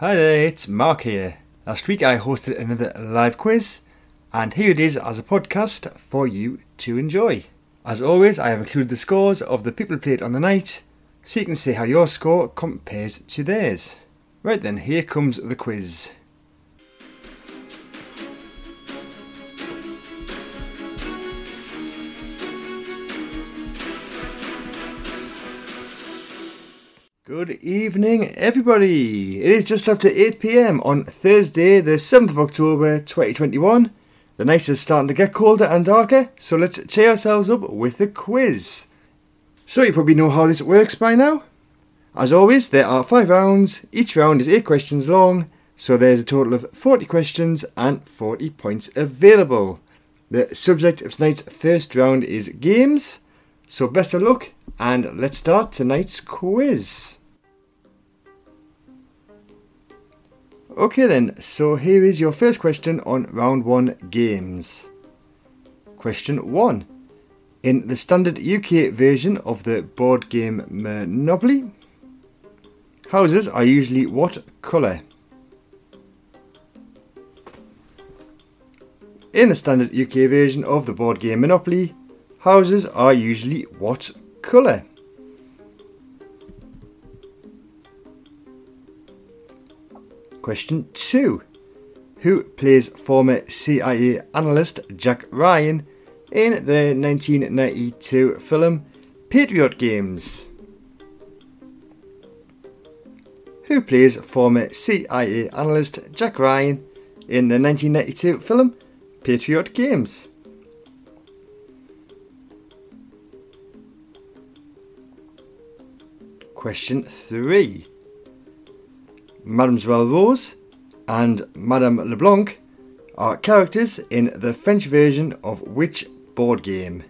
Hi there, it's Mark here. Last week I hosted another live quiz, and here it is as a podcast for you to enjoy. As always, I have included the scores of the people who played on the night, so you can see how your score compares to theirs. Right then, here comes the quiz. Good evening, everybody. It is just after 8 PM on Thursday, the 7th of October 2021. The night is starting to get colder and darker, so let's cheer ourselves up with a quiz. So you probably know how this works by now. As always, there are 5 rounds. Each round is 8 questions long, so there's a total of 40 questions and 40 points available. The subject of tonight's first round is games, so best of luck, and let's start tonight's quiz. Okay then, so here is your first question on round 1 games. Question 1. In the standard UK version of the board game Monopoly, houses are usually what colour? In the standard UK version of the board game Monopoly, houses are usually what colour? Question 2. Who plays former CIA analyst Jack Ryan in the 1992 film Patriot Games? Who plays former CIA analyst Jack Ryan in the 1992 film Patriot Games? Question 3. Mademoiselle Rose and Madame LeBlanc are characters in the French version of which board game?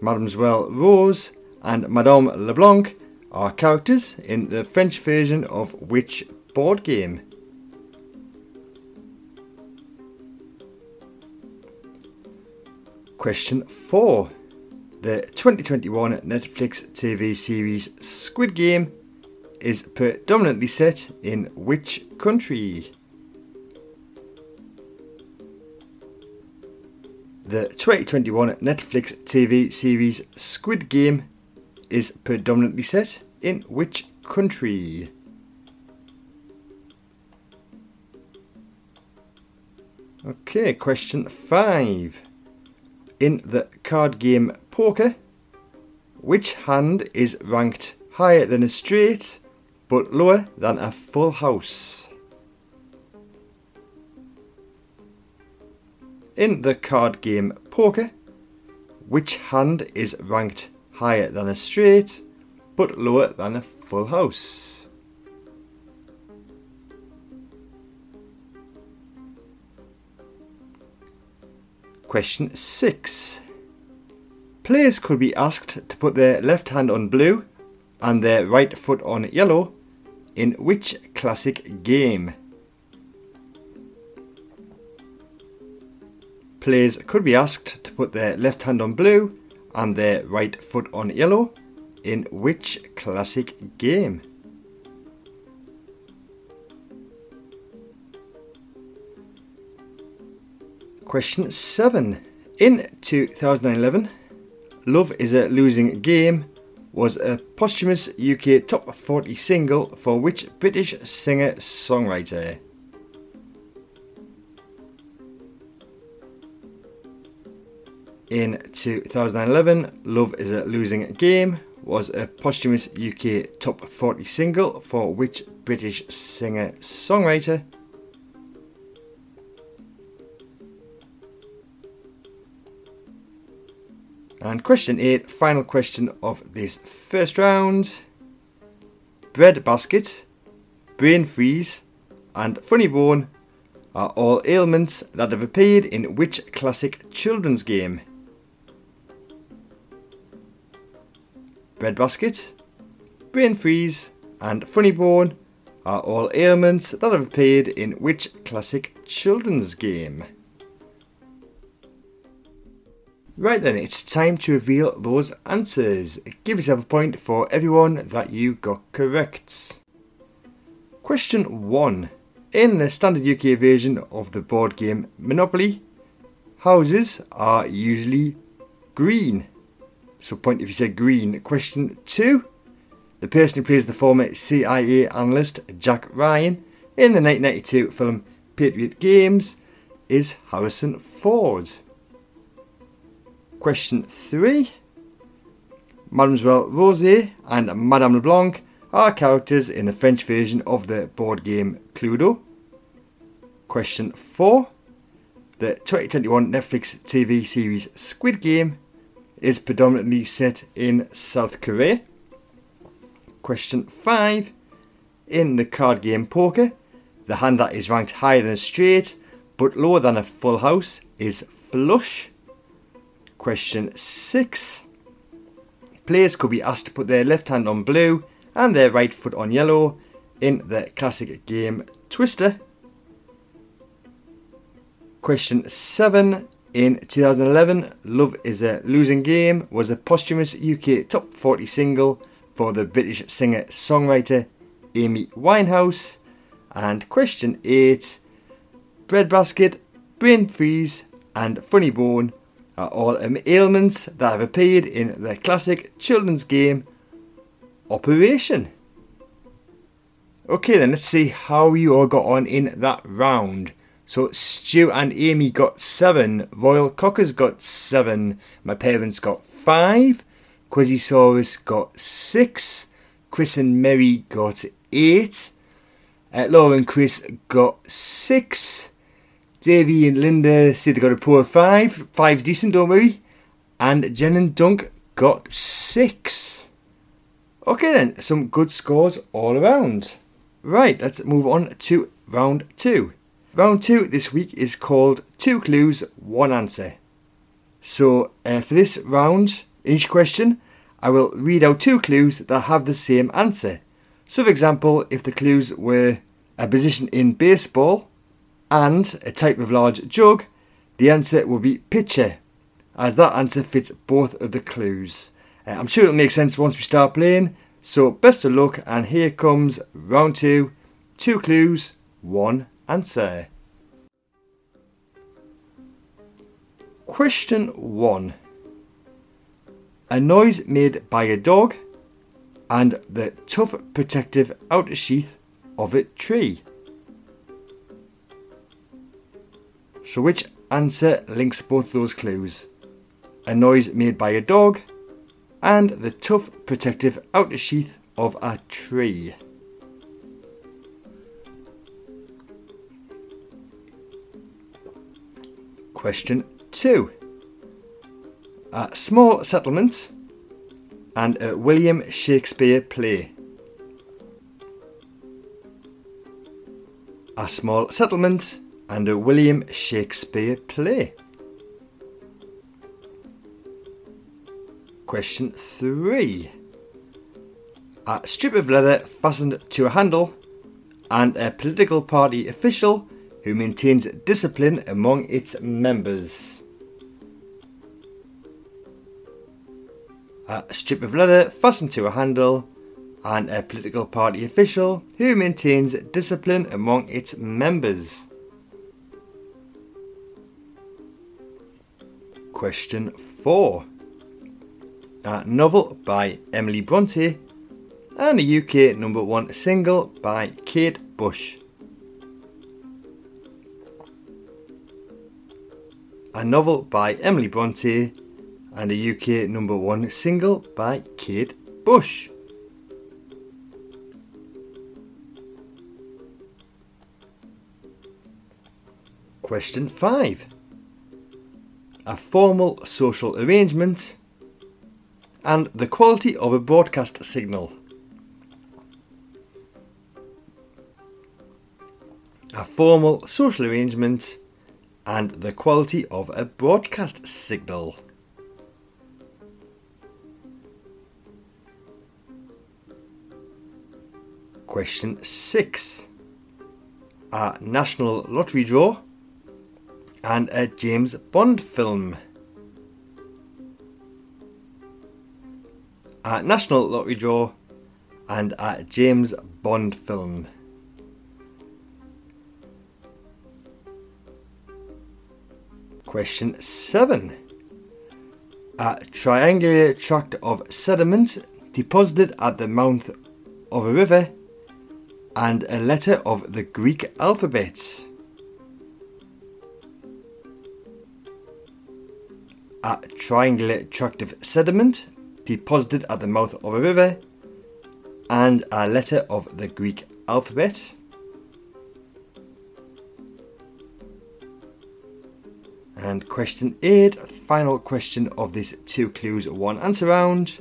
Mademoiselle Rose and Madame LeBlanc are characters in the French version of which board game? Question 4. The 2021 Netflix TV series Squid Game is predominantly set in which country? The 2021 Netflix TV series Squid Game is predominantly set in which country? Okay, question 5. In the card game poker, which hand is ranked higher than a straight but lower than a full house? In the card game poker, which hand is ranked higher than a straight but lower than a full house? Question 6. Players could be asked to put their left hand on blue and their right foot on yellow in which classic game? Players could be asked to put their left hand on blue and their right foot on yellow in which classic game? Question 7. In 2011, Love Is a Losing Game was a posthumous UK Top 40 single for which British singer-songwriter? In 2011, Love Is a Losing Game was a posthumous UK Top 40 single for which British singer-songwriter? And question 8, final question of this first round. Bread Basket, Brain Freeze and Funny Bone are all ailments that have appeared in which classic children's game? Bread Basket, Brain Freeze and Funny Bone are all ailments that have appeared in which classic children's game? Right then, it's time to reveal those answers. Give yourself a point for everyone that you got correct. Question 1. In the standard UK version of the board game Monopoly, houses are usually green. So point if you said green. Question 2. The person who plays the former CIA analyst Jack Ryan in the 1992 film Patriot Games is Harrison Ford. Question 3. Mademoiselle Rosé and Madame Leblanc are characters in the French version of the board game Cluedo. Question 4. The 2021 Netflix TV series Squid Game is predominantly set in South Korea. Question 5. In the card game poker, the hand that is ranked higher than a straight but lower than a full house is flush. Question 6. Players could be asked to put their left hand on blue and their right foot on yellow in the classic game Twister. Question 7. In 2011, Love is a Losing Game was a posthumous UK top 40 single for the British singer-songwriter Amy Winehouse. And question 8. Breadbasket, brain freeze and funny bone are all ailments that have appeared in the classic children's game Operation. Okay then, let's see how you all got on in that round. So Stu and Amy got 7, Royal Cockers got 7, my parents got 5, Quizzisaurus got 6, Chris and Mary got 8, Laura and Chris got 6, Davey and Linda said they got a poor 5. 5's decent, don't worry. And Jen and Dunk got 6. Okay then, some good scores all around. Right, let's move on to round 2. Round 2 this week is called 2 clues, 1 answer. So for this round, each question, I will read out 2 clues that have the same answer. So for example, if the clues were a position in baseball and a type of large jug, the answer will be pitcher, as that answer fits both of the clues. I'm sure it'll make sense once we start playing, so best of luck, and here comes round 2, 2 clues, 1 answer. Question 1. A noise made by a dog and the tough protective outer sheath of a tree. So which answer links both those clues? A noise made by a dog and the tough protective outer sheath of a tree. Question 2. A small settlement and a William Shakespeare play. A small settlement and a William Shakespeare play. Question 3. A strip of leather fastened to a handle and a political party official who maintains discipline among its members. A strip of leather fastened to a handle and a political party official who maintains discipline among its members. Question 4. A novel by Emily Brontë and a UK #1 single by Kate Bush. A novel by Emily Brontë and a UK #1 single by Kate Bush. Question 5. A formal social arrangement and the quality of a broadcast signal. A formal social arrangement and the quality of a broadcast signal. Question 6. A national lottery draw and a James Bond film. at National Lottery Draw and at James Bond film. Question 7. A triangular tract of sediment deposited at the mouth of a river and a letter of the Greek alphabet. A triangular tract of sediment deposited at the mouth of a river and a letter of the Greek alphabet. And question 8, final question of this 2 clues, 1 answer round.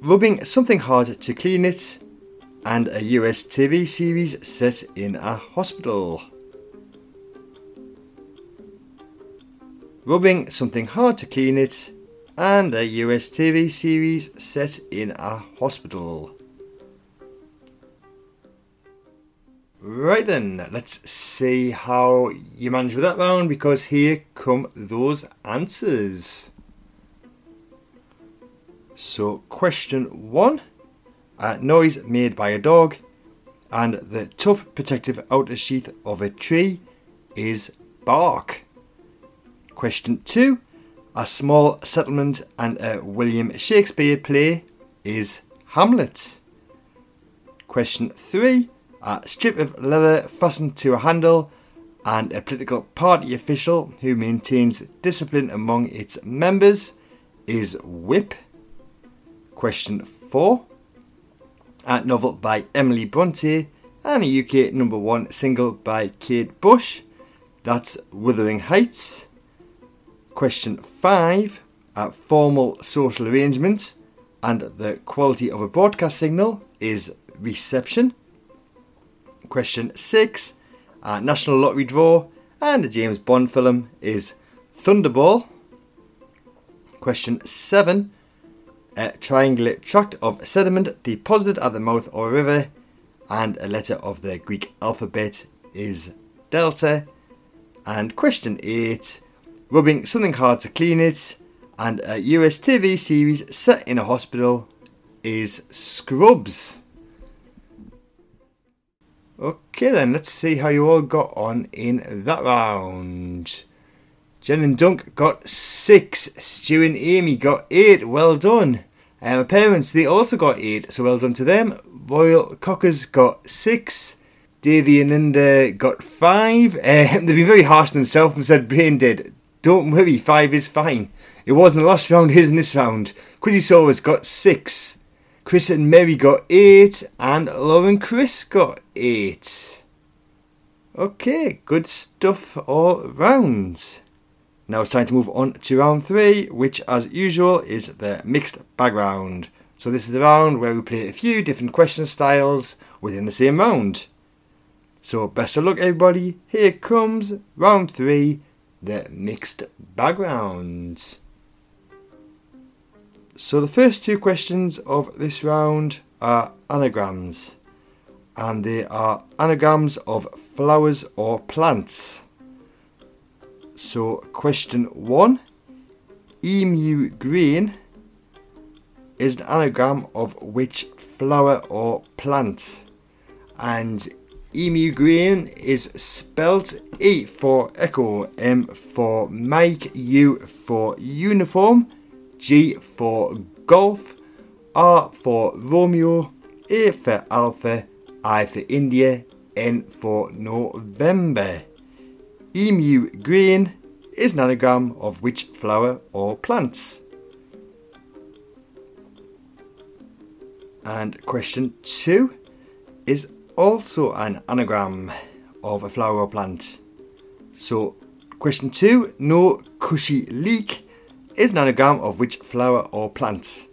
Rubbing something hard to clean it, and a US TV series set in a hospital. Rubbing something hard to clean it, and a US TV series set in a hospital. Right then, let's see how you manage with that round, because here come those answers. So question 1, a noise made by a dog and the tough protective outer sheath of a tree is bark. Question 2, a small settlement and a William Shakespeare play is Hamlet. Question 3, a strip of leather fastened to a handle and a political party official who maintains discipline among its members is whip. Question 4. A novel by Emily Brontë and a UK #1 single by Kate Bush, that's Wuthering Heights. Question 5. A formal social arrangement and the quality of a broadcast signal is reception. Question 6, a National Lottery Draw and a James Bond film is Thunderball. Question 7, a triangular tract of sediment deposited at the mouth of a river and a letter of the Greek alphabet is Delta. And question 8, rubbing something hard to clean it and a US TV series set in a hospital is Scrubs. Okay then, let's see how you all got on in that round. Jen and Dunk got 6, Stu and Amy got 8, well done. My parents, they also got 8, so well done to them. Royal Cockers got 6, Davy and Linda got 5, they've been very harsh on themselves and said brain dead. Don't worry, 5 is fine. It wasn't the last round, it is in this round. Quizzisaurus got 6. Chris and Mary got 8 and Lauren Chris got 8. Okay, good stuff all round. Now it's time to move on to round 3, which as usual is the mixed bag round. So this is the round where we play a few different question styles within the same round. So best of luck everybody, here comes round 3, the mixed bag round. So the first 2 questions of this round are anagrams, and they are anagrams of flowers or plants. So question 1, emu green is an anagram of which flower or plant? And emu green is spelt E for echo, M for Mike, U for uniform, G for golf, R for Romeo, A for Alpha, I for India, N for November. Emu green is an anagram of which flower or plants? And question 2 is also an anagram of a flower or plant. So question 2, no cushy leek, is an anagram of which flower or plant?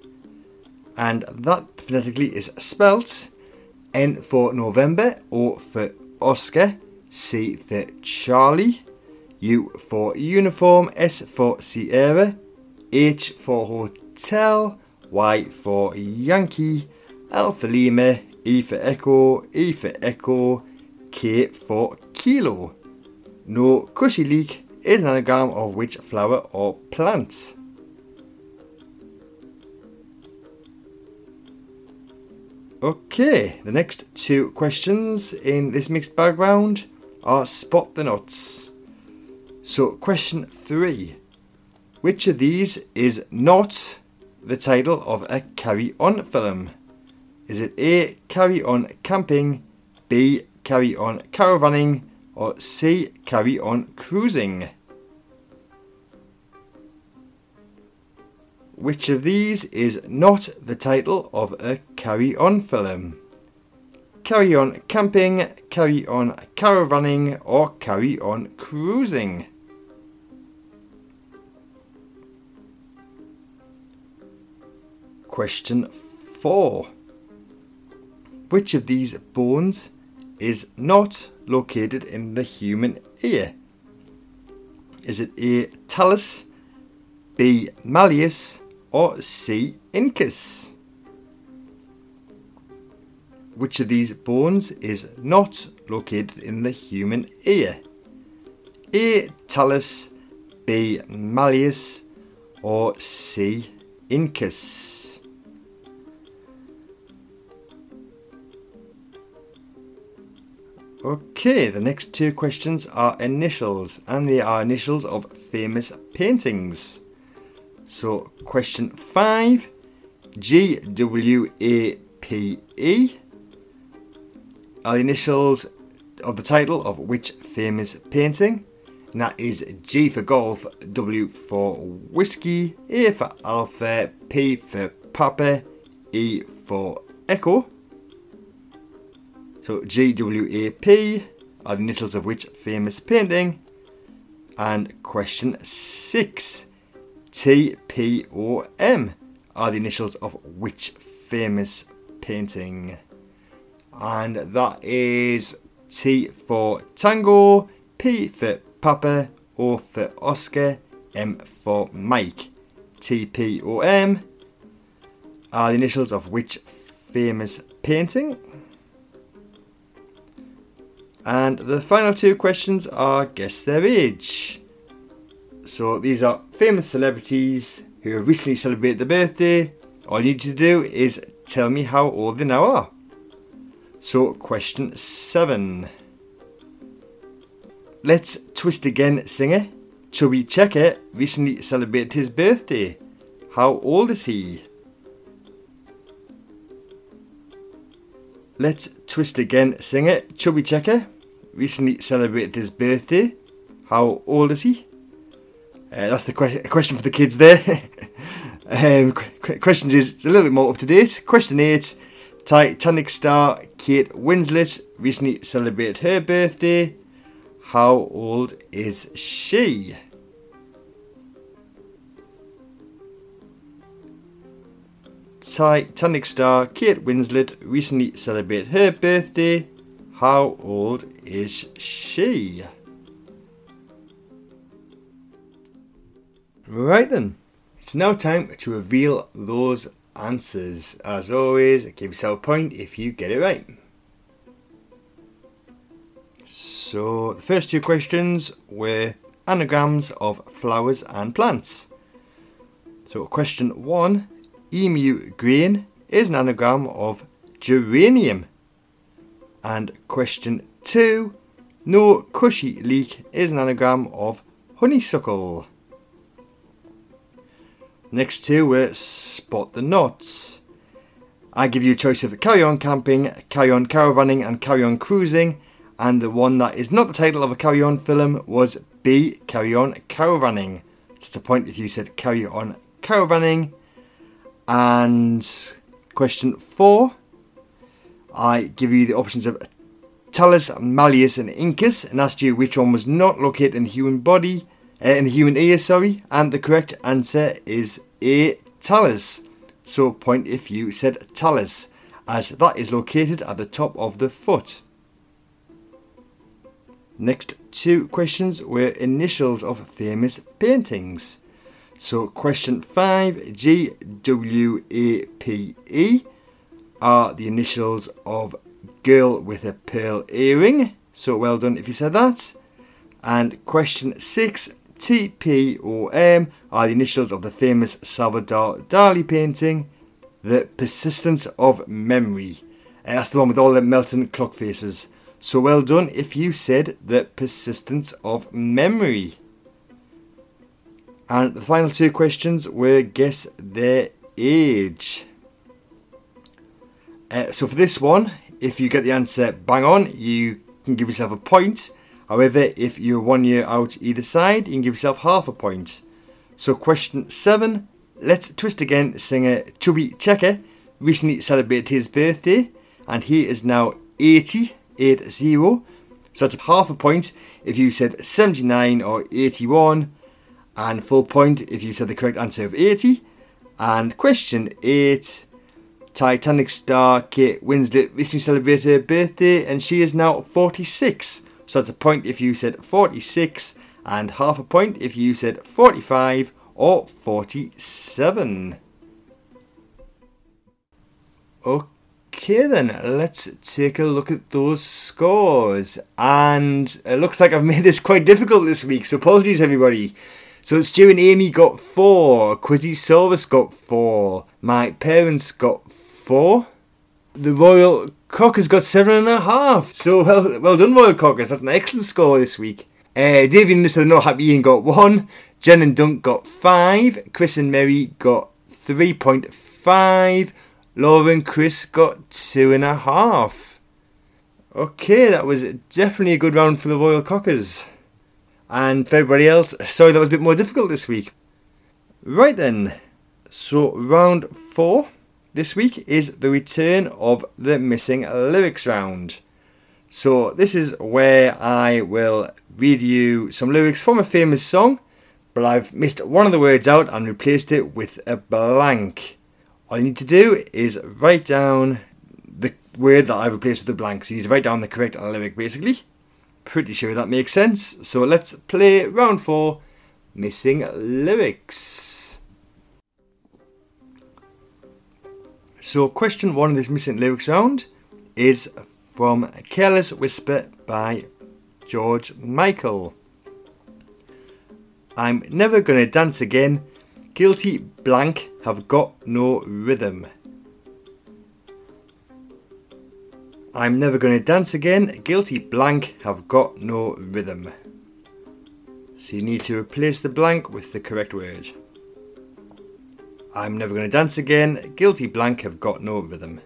And that phonetically is spelt N for November, O for Oscar, C for Charlie, U for uniform, S for Sierra, H for hotel, Y for Yankee, L for Lima, E for Echo, K for Kilo. No cushy leak is an anagram of which flower or plant? Okay, the next two questions in this mixed bag round are spot the nuts. So question 3. Which of these is not the title of a Carry On film? Is it A, Carry On Camping, B, Carry On Caravanning, or C, Carry On Cruising? Which of these is not the title of a Carry On film? Carry On Camping, Carry On Caravanning, or Carry On Cruising? Question 4. Which of these bones is not located in the human ear? Is it A, Talus, B, Malleus, or C, Incus? Which of these bones is not located in the human ear? A, Talus, B, Malleus, or C, Incus? Okay, the next two questions are initials, and they are initials of famous paintings. So, question 5, GWAPE are the initials of the title of which famous painting? And that is G for golf, W for whiskey, A for alpha, P for papa, E for echo. So GWAP are the initials of which famous painting? And question 6, TPOM are the initials of which famous painting? And that is T for Tango, P for Papa, O for Oscar, M for Mike. TPOM are the initials of which famous painting? And the final two questions are guess their age. So these are famous celebrities who have recently celebrated their birthday. All you need to do is tell me how old they now are. So question 7. Let's Twist Again singer Chubby Checker recently celebrated his birthday. How old is he? Let's Twist Again singer Chubby Checker recently celebrated his birthday. How old is he? That's the question for the kids there. Questions is a little bit more up to date. Question 8. Titanic star Kate Winslet recently celebrated her birthday. How old is she? Titanic star Kate Winslet recently celebrated her birthday. How old is she? Right then, it's now time to reveal those answers. As always, give yourself a point if you get it right. So, the first two questions were anagrams of flowers and plants. So, question 1, emu green is an anagram of geranium. And question 2, no cushy leek is an anagram of honeysuckle. Next two were spot the knots. I give you a choice of Carry On Camping, Carry On Caravanning, and Carry On Cruising. And the one that is not the title of a Carry On film was B, Carry On Caravanning. It's a point if you said Carry On Caravanning. And question 4, I give you the options of Talus, Malleus, and Incus, and asked you which one was not located in the human body. In the human ear, and the correct answer is A, Talus. So point if you said Talus, as that is located at the top of the foot. Next two questions were initials of famous paintings. So question 5, GWAPE are the initials of Girl with a Pearl Earring. So well done if you said that. And question 6, TPOM are the initials of the famous Salvador Dali painting, The Persistence of Memory. And that's the one with all the melting clock faces. So well done if you said The Persistence of Memory. And the final two questions were guess their age. So for this one, if you get the answer bang on, you can give yourself a point. However, if you're 1 year out either side, you can give yourself half a point. So question 7, Let's Twist Again singer Chubby Checker recently celebrated his birthday and he is now 80. So that's half a point if you said 79 or 81 and full point if you said the correct answer of 80. And question 8, Titanic star Kate Winslet recently celebrated her birthday and she is now 46. So that's a point if you said 46 and half a point if you said 45 or 47. Okay then, let's take a look at those scores. And it looks like I've made this quite difficult this week, so apologies everybody. So Stu and Amy got 4, Quizzy Silvers got 4, my parents got 4. The Royal Cockers got 7.5. So well done, Royal Cockers. That's an excellent score this week. Davey and Mr. No Happy Ian got 1. Jen and Dunk got 5. Chris and Mary got 3.5. Laura and Chris got 2.5. Okay, that was definitely a good round for the Royal Cockers. And for everybody else, sorry that was a bit more difficult this week. Right then, so round 4 this week is the return of the missing lyrics round. So this is where I will read you some lyrics from a famous song, but I've missed one of the words out and replaced it with a blank. All you need to do is write down the word that I've replaced with a blank. So you need to write down the correct lyric basically. Pretty sure that makes sense. So let's play round 4, missing lyrics. So question 1 of this missing lyrics round is from Careless Whisper by George Michael. I'm never gonna dance again. Guilty blank have got no rhythm. I'm never gonna dance again. Guilty blank have got no rhythm. So you need to replace the blank with the correct word. I'm never going to dance again. Guilty blank have got no rhythm.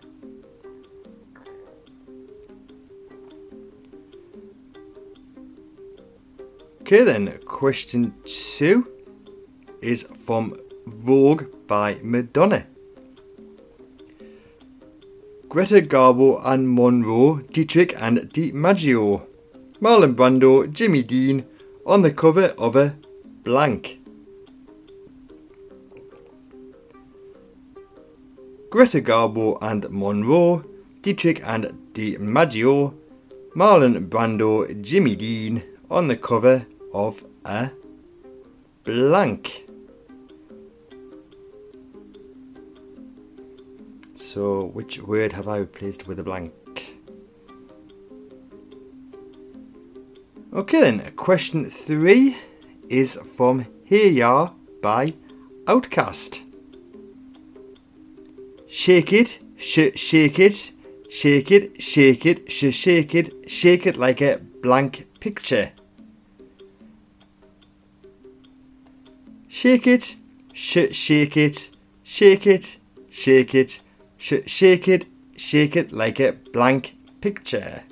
Okay then, question 2 is from Vogue by Madonna. Greta Garbo and Monroe, Dietrich and DiMaggio, Marlon Brando, Jimmy Dean on the cover of a blank. Greta Garbo and Monroe, Dietrich and DiMaggio, Marlon Brando, Jimmy Dean on the cover of a blank. So which word have I replaced with a blank? Okay then, question 3 is from Hey Ya by Outkast. Shake it, shake it, shake it, shake it, shake it, shake it like a blank picture. Shake it, shake it, shake it, shake it, shake it, shake it like a blank picture.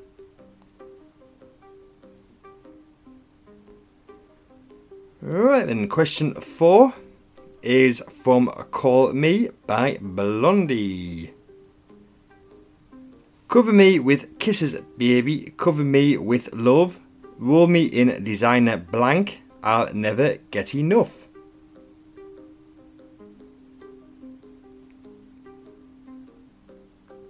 Right then, question 4. Is from Call Me by Blondie. Cover me with kisses, baby. Cover me with love. Roll me in designer blank. I'll never get enough.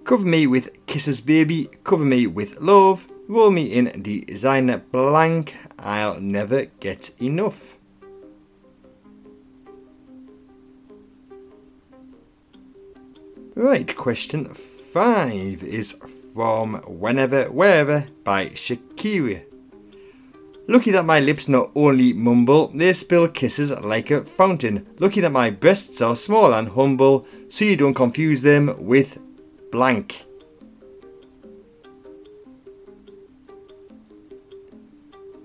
Cover me with kisses, baby. Cover me with love. Roll me in designer blank. I'll never get enough. Right, question 5 is from Whenever, Wherever by Shakira. Lucky that my lips not only mumble, they spill kisses like a fountain. Lucky that my breasts are small and humble, so you don't confuse them with blank.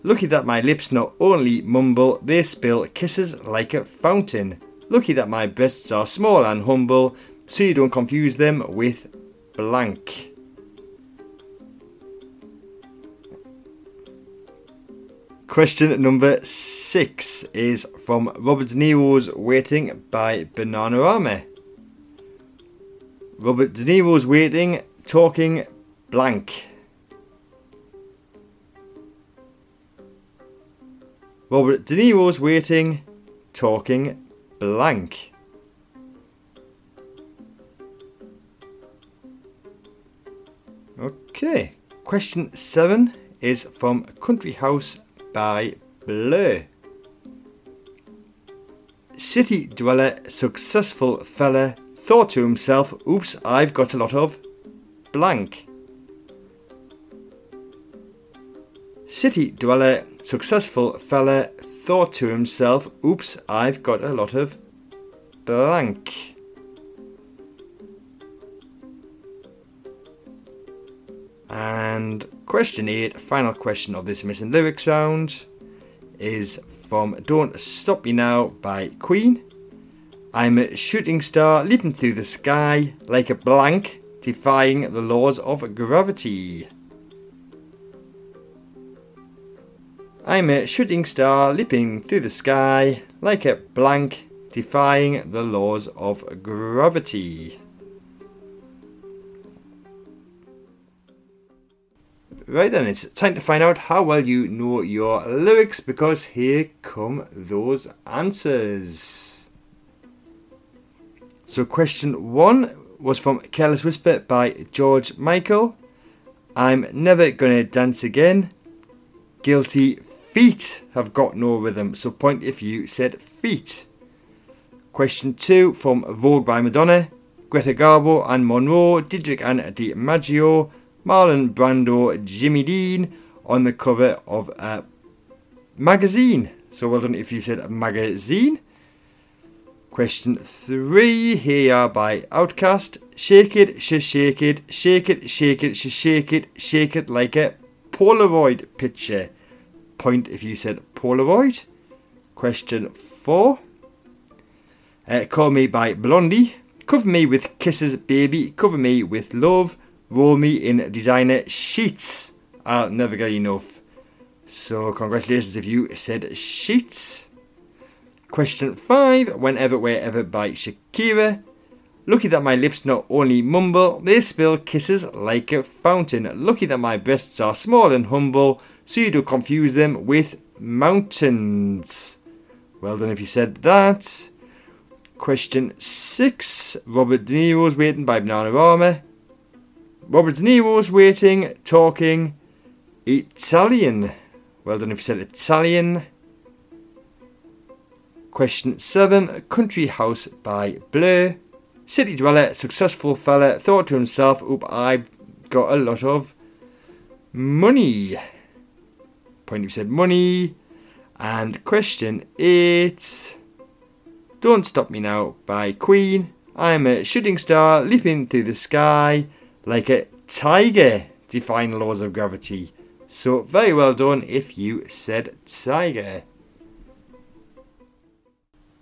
Lucky that my lips not only mumble, they spill kisses like a fountain. Lucky that my breasts are small and humble, so you don't confuse them with blank. Question number 6 is from Robert De Niro's Waiting by Bananarama. Robert De Niro's Waiting, talking blank. Robert De Niro's Waiting, talking blank. Okay, question 7 is from Country House by Blur. City dweller, successful fella, thought to himself, oops, I've got a lot of blank. City dweller, successful fella, thought to himself, oops, I've got a lot of blank. And question 8, final question of this missing lyrics round, is from Don't Stop Me Now by Queen. I'm a shooting star leaping through the sky like a blank, defying the laws of gravity. I'm a shooting star leaping through the sky like a blank, defying the laws of gravity. Right then, it's time to find out how well you know your lyrics, because here come those answers. So question 1 was from Careless Whisper by George Michael. I'm never gonna dance again. Guilty feet have got no rhythm, so point if you said feet. Question 2 from Vogue by Madonna. Greta Garbo and Monroe, Didrik and DiMaggio, Marlon Brando, Jimmy Dean on the cover of a magazine. So well done if you said a magazine. Question 3, Hey Ya by Outkast. Shake it, shake it, shake it, shake it, shake it, shake it like a Polaroid picture. Point if you said Polaroid. Question 4, Call Me by Blondie. Cover me with kisses, baby, cover me with love. Roll me in designer sheets. I'll never get enough. So congratulations if you said sheets. Question 5. Whenever, Wherever by Shakira. Lucky that my lips not only mumble, they spill kisses like a fountain. Lucky that my breasts are small and humble, so you don't confuse them with mountains. Well done if you said that. Question 6. Robert De Niro's Waiting by Bananarama. Robert De Niro's Waiting, talking Italian. Well done if you said Italian. Question 7, Country House by Blur. City dweller, successful fella, thought to himself, oop, I've got a lot of money. Point if you said money. And question 8, Don't Stop Me Now by Queen. I'm a shooting star leaping through the sky like a tiger, defying the laws of gravity. So very well done if you said tiger.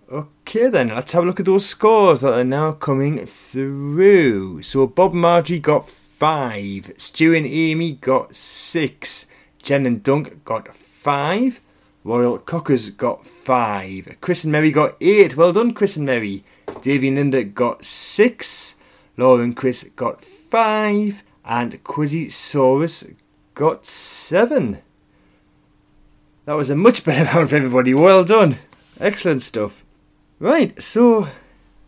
Okay then, let's have a look at those scores that are now coming through. So Bob and Margie got 5. Stu and Amy got 6. Jen and Dunk got 5. Royal Cockers got 5. Chris and Mary got 8. Well done, Chris and Mary. Davy and Linda got 6. Laura and Chris got 5, and Quizzisaurus got 7. That was a much better round for everybody. Well done. Excellent stuff. Right, so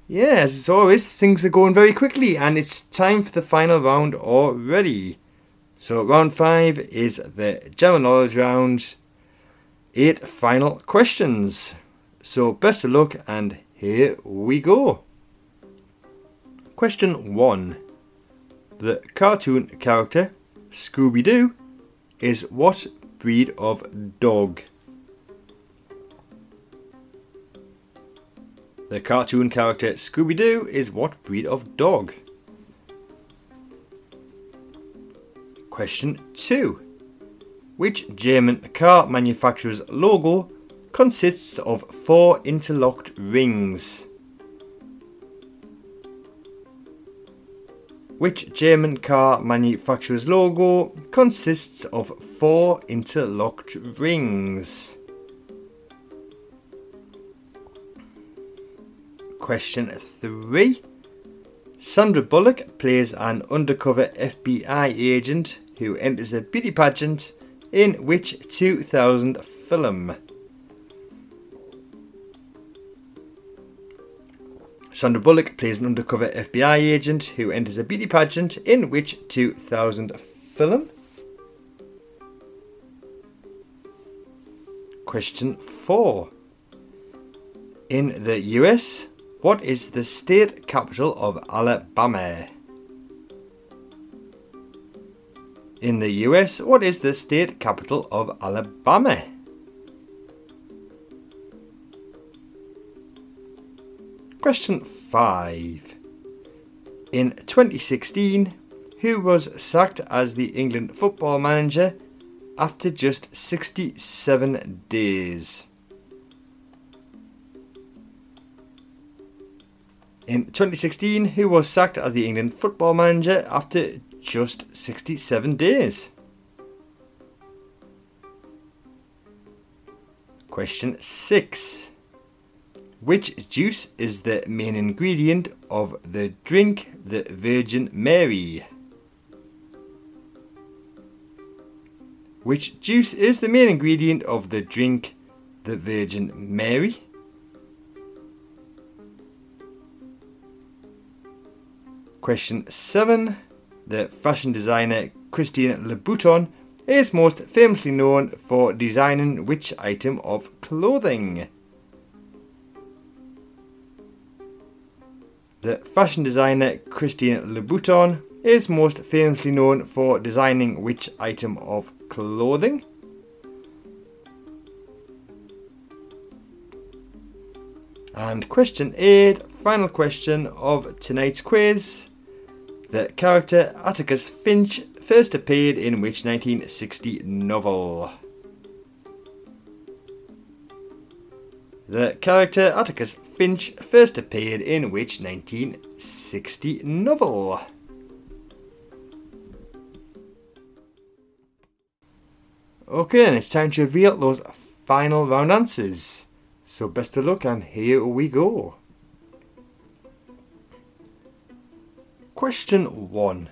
yeah, as always, things are going very quickly and it's time for the final round already. So round 5 is the general knowledge round. 8 final questions. So best of luck and here we go. Question 1. The cartoon character Scooby-Doo is what breed of dog? The cartoon character Scooby-Doo is what breed of dog? Question 2. which German car manufacturer's logo consists of four interlocked rings? Which German car manufacturer's logo consists of four interlocked rings? Question 3. Sandra Bullock plays an undercover FBI agent who enters a beauty pageant in which 2000 film? Sandra Bullock plays an undercover FBI agent who enters a beauty pageant in which 2000 film? Question 4. In the US, what is the state capital of Alabama? In the US, what is the state capital of Alabama? Question 5. In 2016, who was sacked as the England football manager after just 67 days? In 2016, who was sacked as the England football manager after just 67 days? Question 6. Which juice is the main ingredient of the drink the Virgin Mary? Which juice is the main ingredient of the drink the Virgin Mary? Question 7. The fashion designer Christian Louboutin is most famously known for designing which item of clothing? The fashion designer Christian Louboutin is most famously known for designing which item of clothing? And question 8, final question of tonight's quiz. The character Atticus Finch first appeared in which 1960 novel? The character Atticus Finch first appeared in which 1960 novel? Okay, and it's time to reveal those final round answers. So best of luck, and here we go. Question 1.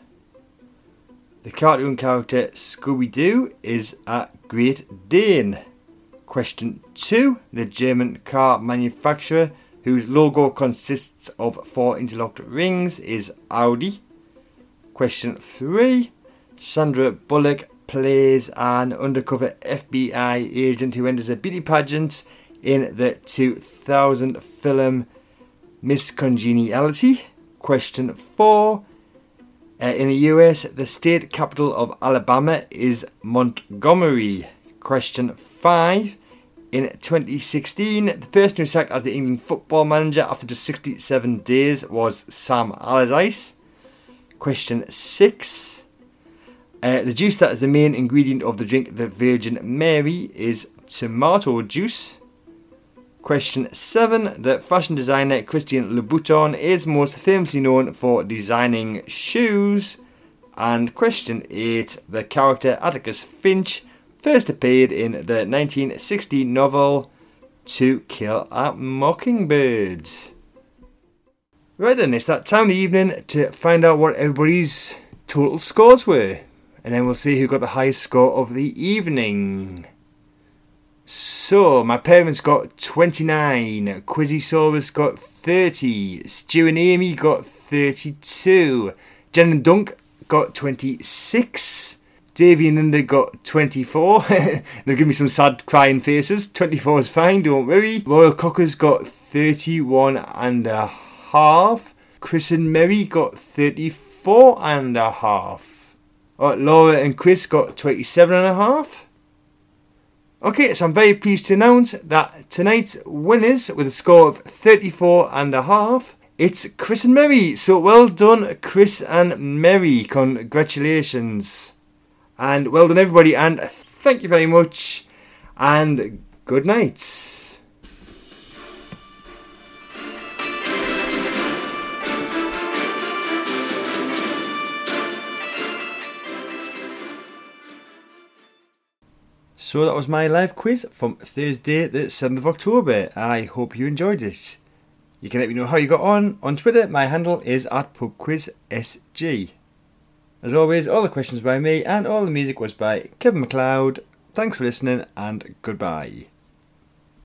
The cartoon character Scooby-Doo is a Great Dane. Question 2. The German car manufacturer whose logo consists of four interlocked rings is Audi. Question 3. Sandra Bullock plays an undercover FBI agent who enters a beauty pageant in the 2000 film Miss Congeniality. Question 4. In the US, the state capital of Alabama is Montgomery. Question 5. In 2016, the person who sacked as the England football manager after just 67 days was Sam Allardyce. Question 6. The juice that is the main ingredient of the drink the Virgin Mary is tomato juice. Question 7. The fashion designer Christian Louboutin is most famously known for designing shoes. And question 8. The character Atticus Finch first appeared in the 1960 novel To Kill a Mockingbird. Right then, it's that time of the evening to find out what everybody's total scores were. And then we'll see who got the highest score of the evening. So, my parents got 29, Quizzisaurus got 30, Stu and Amy got 32, Jen and Dunk got 26... Davy and Linda got 24. They'll give me some sad crying faces. 24 is fine, don't worry. Royal Cockers got 31.5. Chris and Mary got 34.5. Alright, Laura and Chris got 27.5. Okay, so I'm very pleased to announce that tonight's winners with a score of 34.5. It's Chris and Mary. So well done, Chris and Mary. Congratulations. And well done everybody, and Thank you very much and good night. So that was my live quiz from Thursday the 7th of October. I hope you enjoyed it. You can let me know how you got on Twitter. My handle is @PubQuizSG. As always, all the questions by me and all the music was by Kevin MacLeod. Thanks for listening and goodbye.